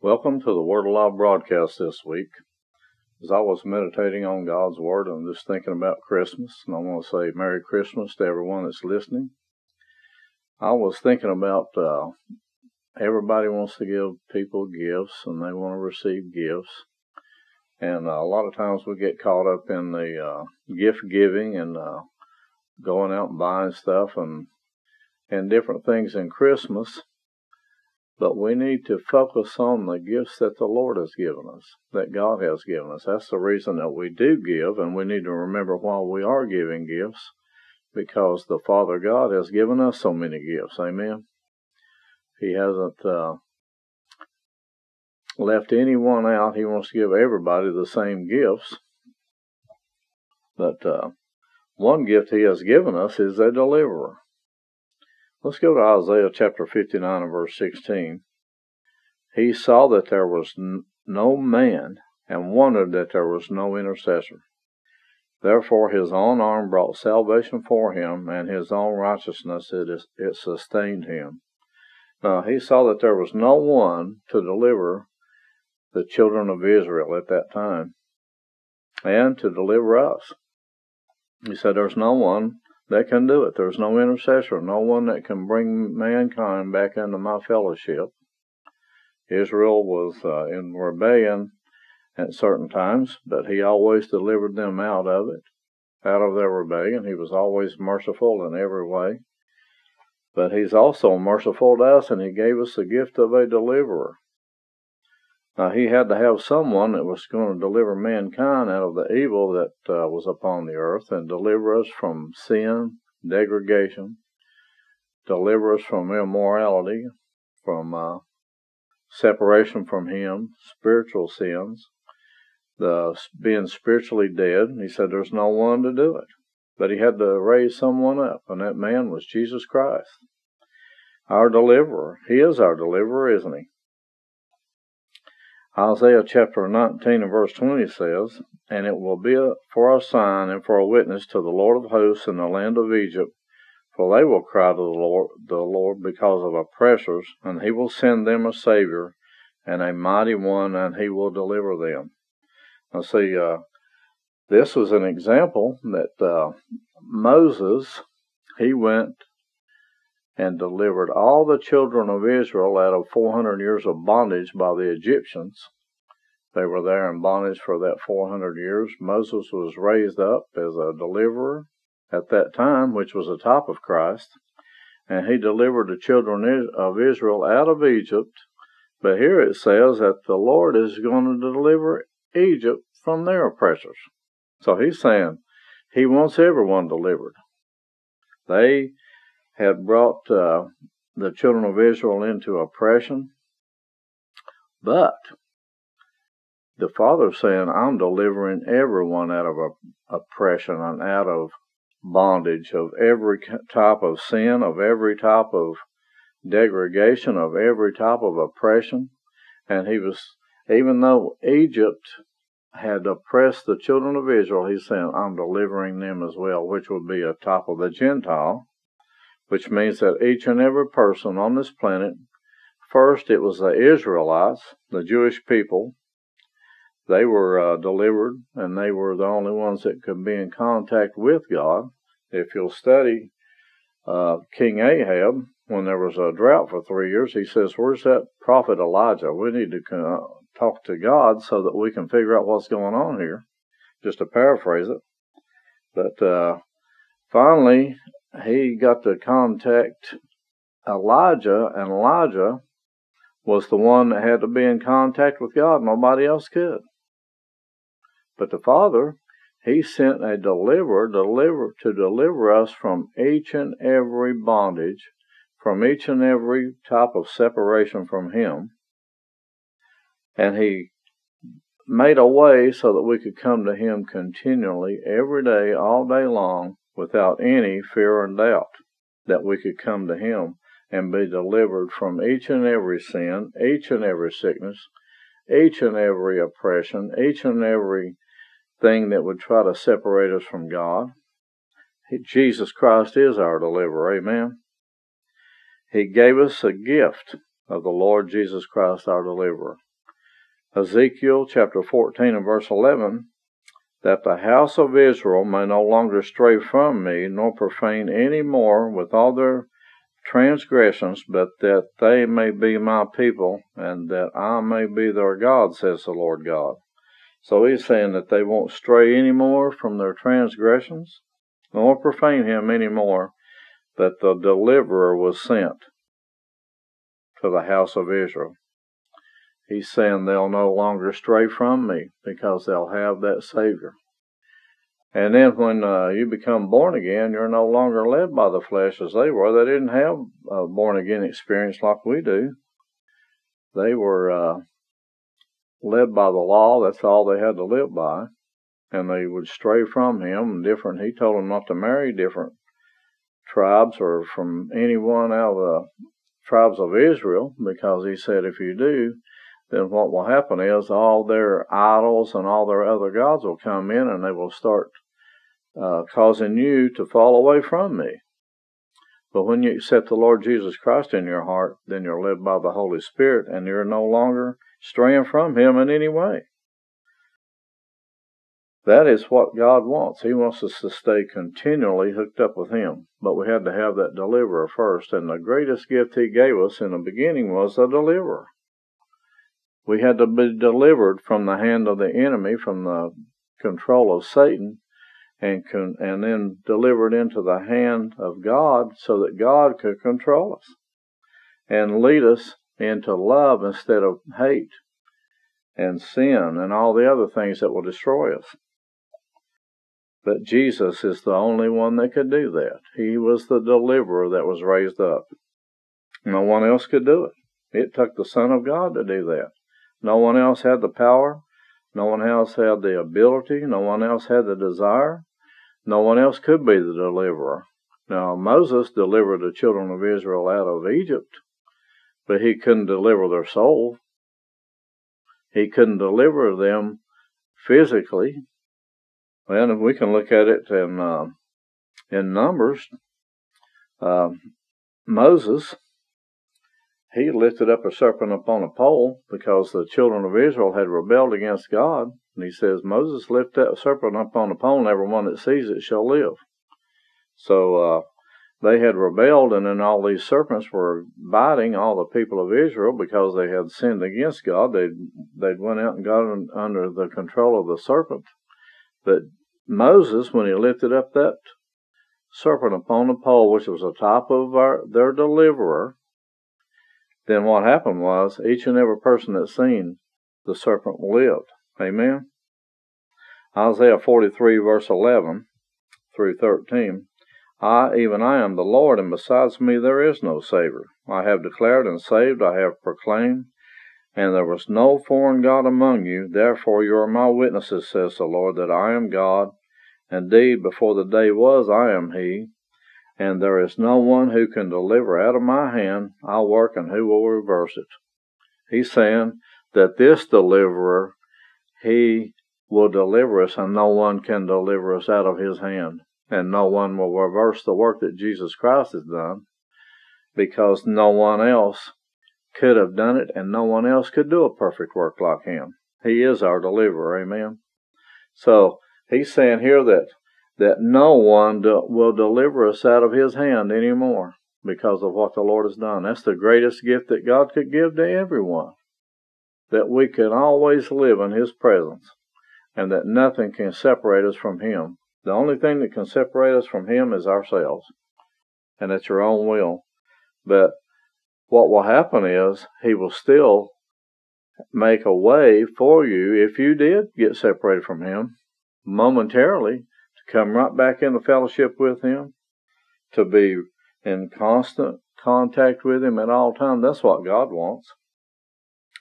Welcome to the Word Alive broadcast this week. As I was meditating on God's Word, I'm just thinking about Christmas, and I want to say Merry Christmas to everyone that's listening. I was thinking about everybody wants to give people gifts, and they want to receive gifts. And a lot of times we get caught up in the gift giving and going out and buying stuff and different things in Christmas. But we need to focus on the gifts that the Lord has given us, that God has given us. That's the reason that we do give, and we need to remember why we are giving gifts, because the Father God has given us so many gifts. Amen. He hasn't left anyone out. He wants to give everybody the same gifts. But one gift He has given us is a deliverer. Let's go to Isaiah chapter 59 and verse 16. He saw that there was no man and wondered that there was no intercessor. Therefore His own arm brought salvation for Him, and His own righteousness it sustained Him. Now He saw that there was no one to deliver the children of Israel at that time and to deliver us. He said there's no one that can do it. There's no intercessor, no one that can bring mankind back into my fellowship. Israel was in rebellion at certain times, but He always delivered them out of it, out of their rebellion. He was always merciful in every way. But He's also merciful to us, and He gave us the gift of a deliverer. Now, He had to have someone that was going to deliver mankind out of the evil that was upon the earth and deliver us from sin, degradation, deliver us from immorality, from separation from Him, spiritual sins, being spiritually dead. He said there's no one to do it. But He had to raise someone up, and that man was Jesus Christ, our deliverer. He is our deliverer, isn't He? Isaiah chapter 19 and verse 20 says, "And it will be for a sign and for a witness to the Lord of hosts in the land of Egypt, for they will cry to the Lord because of oppressors, and He will send them a Savior and a mighty one, and He will deliver them." Now see, this was an example that Moses, he went and delivered all the children of Israel out of 400 years of bondage by the Egyptians. They were there in bondage for that 400 years. Moses was raised up as a deliverer at that time, which was the type of Christ, and he delivered the children of Israel out of Egypt. But here it says that the Lord is going to deliver Egypt from their oppressors. So He's saying He wants everyone delivered. They had brought the children of Israel into oppression. But the Father's saying, I'm delivering everyone out of oppression and out of bondage, of every type of sin, of every type of degradation, of every type of oppression. And He was, even though Egypt had oppressed the children of Israel, He's saying, I'm delivering them as well, which would be a type of the Gentile, which means that each and every person on this planet, first it was the Israelites, the Jewish people. They were delivered, and they were the only ones that could be in contact with God. If you'll study King Ahab, when there was a drought for 3 years, he says, where's that prophet Elijah? We need to talk to God so that we can figure out what's going on here, just to paraphrase it. But finally, he got to contact Elijah, and Elijah was the one that had to be in contact with God. Nobody else could. But the Father, He sent a deliverer to deliver us from each and every bondage, from each and every type of separation from Him, and He made a way so that we could come to Him continually, every day, all day long, without any fear and doubt, that we could come to Him and be delivered from each and every sin, each and every sickness, each and every oppression, each and every thing that would try to separate us from God. Jesus Christ is our deliverer, amen. He gave us a gift of the Lord Jesus Christ, our deliverer. Ezekiel chapter 14 and verse 11, that the house of Israel may no longer stray from me, nor profane any more with all their transgressions, but that they may be my people, and that I may be their God, says the Lord God. So He's saying that they won't stray any more from their transgressions, nor profane Him any more, that the deliverer was sent to the house of Israel. He's saying they'll no longer stray from me because they'll have that Savior. And then when you become born again, you're no longer led by the flesh as they were. They didn't have a born-again experience like we do. They were led by the law. That's all they had to live by. And they would stray from Him. Different. He told them not to marry different tribes or from anyone out of the tribes of Israel, because He said if you do, then what will happen is all their idols and all their other gods will come in, and they will start causing you to fall away from me. But when you accept the Lord Jesus Christ in your heart, then you're led by the Holy Spirit, and you're no longer straying from Him in any way. That is what God wants. He wants us to stay continually hooked up with Him. But we had to have that deliverer first, and the greatest gift He gave us in the beginning was a deliverer. We had to be delivered from the hand of the enemy, from the control of Satan, and then delivered into the hand of God so that God could control us and lead us into love instead of hate and sin and all the other things that will destroy us. But Jesus is the only one that could do that. He was the deliverer that was raised up. No one else could do it. It took the Son of God to do that. No one else had the power. No one else had the ability. No one else had the desire. No one else could be the deliverer. Now, Moses delivered the children of Israel out of Egypt, but he couldn't deliver their soul. He couldn't deliver them physically. And we can look at it in Numbers. Moses, he lifted up a serpent upon a pole because the children of Israel had rebelled against God. And he says, Moses, lift that serpent up on a pole, and everyone that sees it shall live. So they had rebelled, and then all these serpents were biting all the people of Israel because they had sinned against God. They'd went out and got under the control of the serpent. But Moses, when he lifted up that serpent upon a pole, which was a type of their deliverer, then what happened was each and every person that seen the serpent lived. Amen? Isaiah 43, verse 11 through 13. I, even I, am the Lord, and besides me there is no Savior. I have declared and saved, I have proclaimed, and there was no foreign God among you. Therefore you are my witnesses, says the Lord, that I am God. Indeed, before the day was, I am He. And there is no one who can deliver out of my hand. I'll work, and who will reverse it? He's saying that this deliverer, He will deliver us, and no one can deliver us out of His hand. And no one will reverse the work that Jesus Christ has done, because no one else could have done it, and no one else could do a perfect work like Him. He is our deliverer, amen? So He's saying here that no one will deliver us out of His hand anymore because of what the Lord has done. That's the greatest gift that God could give to everyone, that we can always live in His presence and that nothing can separate us from Him. The only thing that can separate us from Him is ourselves, and it's your own will. But what will happen is He will still make a way for you if you did get separated from Him momentarily, come right back into fellowship with Him, to be in constant contact with Him at all times. That's what God wants.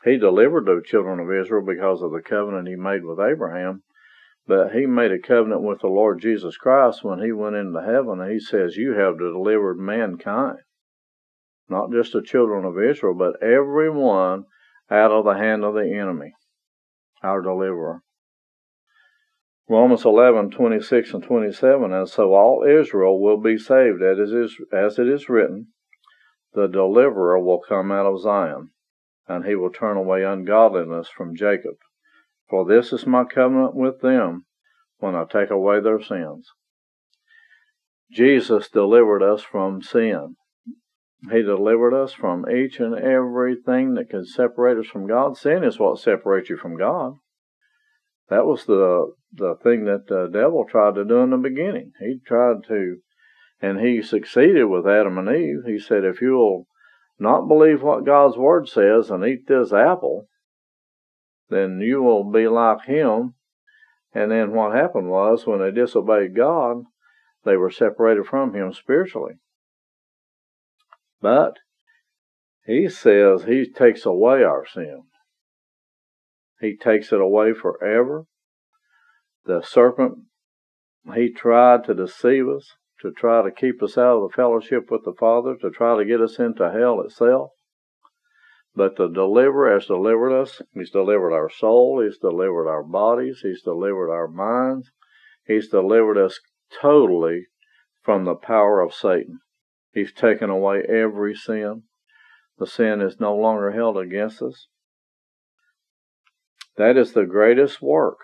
He delivered the children of Israel because of the covenant He made with Abraham. But He made a covenant with the Lord Jesus Christ when He went into heaven. And He says, you have delivered mankind, not just the children of Israel, but everyone out of the hand of the enemy, our deliverer. Romans 11:26 and 27, and so all Israel will be saved, as it is written, the deliverer will come out of Zion, and he will turn away ungodliness from Jacob. For this is my covenant with them when I take away their sins. Jesus delivered us from sin. He delivered us from each and everything that can separate us from God. Sin is what separates you from God. That was the thing that the devil tried to do in the beginning. He tried to, and he succeeded with Adam and Eve. He said, if you'll not believe what God's word says and eat this apple, then you will be like him. And then what happened was, when they disobeyed God, they were separated from Him spiritually. But He says He takes away our sin. He takes it away forever. The serpent, he tried to deceive us, to try to keep us out of the fellowship with the Father, to try to get us into hell itself. But the deliverer has delivered us. He's delivered our soul. He's delivered our bodies. He's delivered our minds. He's delivered us totally from the power of Satan. He's taken away every sin. The sin is no longer held against us. That is the greatest work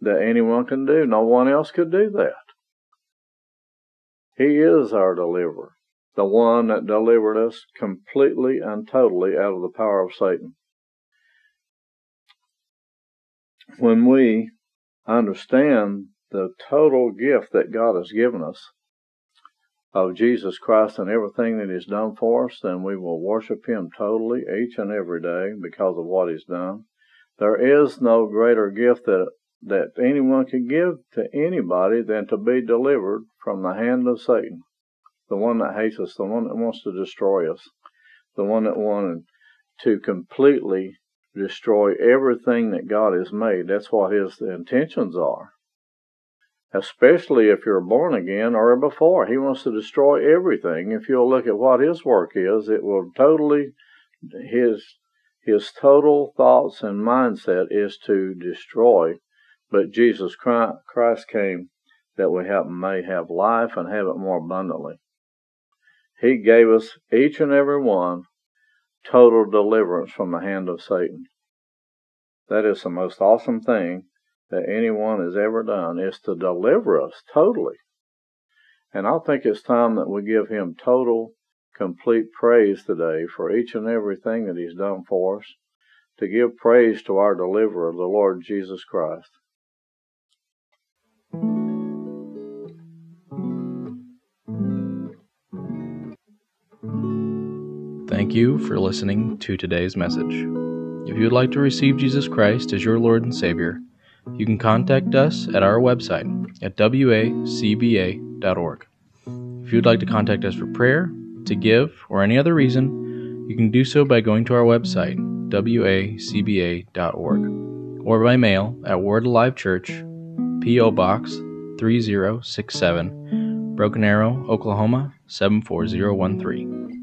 that anyone can do. No one else could do that. He is our deliverer, the one that delivered us completely and totally out of the power of Satan. When we understand the total gift that God has given us of Jesus Christ and everything that He's done for us, then we will worship Him totally each and every day because of what He's done. There is no greater gift that anyone can give to anybody than to be delivered from the hand of Satan, the one that hates us, the one that wants to destroy us, the one that wanted to completely destroy everything that God has made. That's what his intentions are, especially if you're born again or before. He wants to destroy everything. If you'll look at what his work is, it will totally, his total thoughts and mindset is to destroy. But Jesus Christ came that we may have life and have it more abundantly. He gave us, each and every one, total deliverance from the hand of Satan. That is the most awesome thing that anyone has ever done, is to deliver us totally. And I think it's time that we give Him total, complete praise today for each and everything that He's done for us, to give praise to our deliverer, the Lord Jesus Christ. Thank you for listening to today's message. If you would like to receive Jesus Christ as your Lord and Savior, you can contact us at our website at wacba.org. If you would like to contact us for prayer, to give, or any other reason, you can do so by going to our website, wacba.org, or by mail at Word Alive Church, P.O. Box 3067, Broken Arrow, Oklahoma 74013.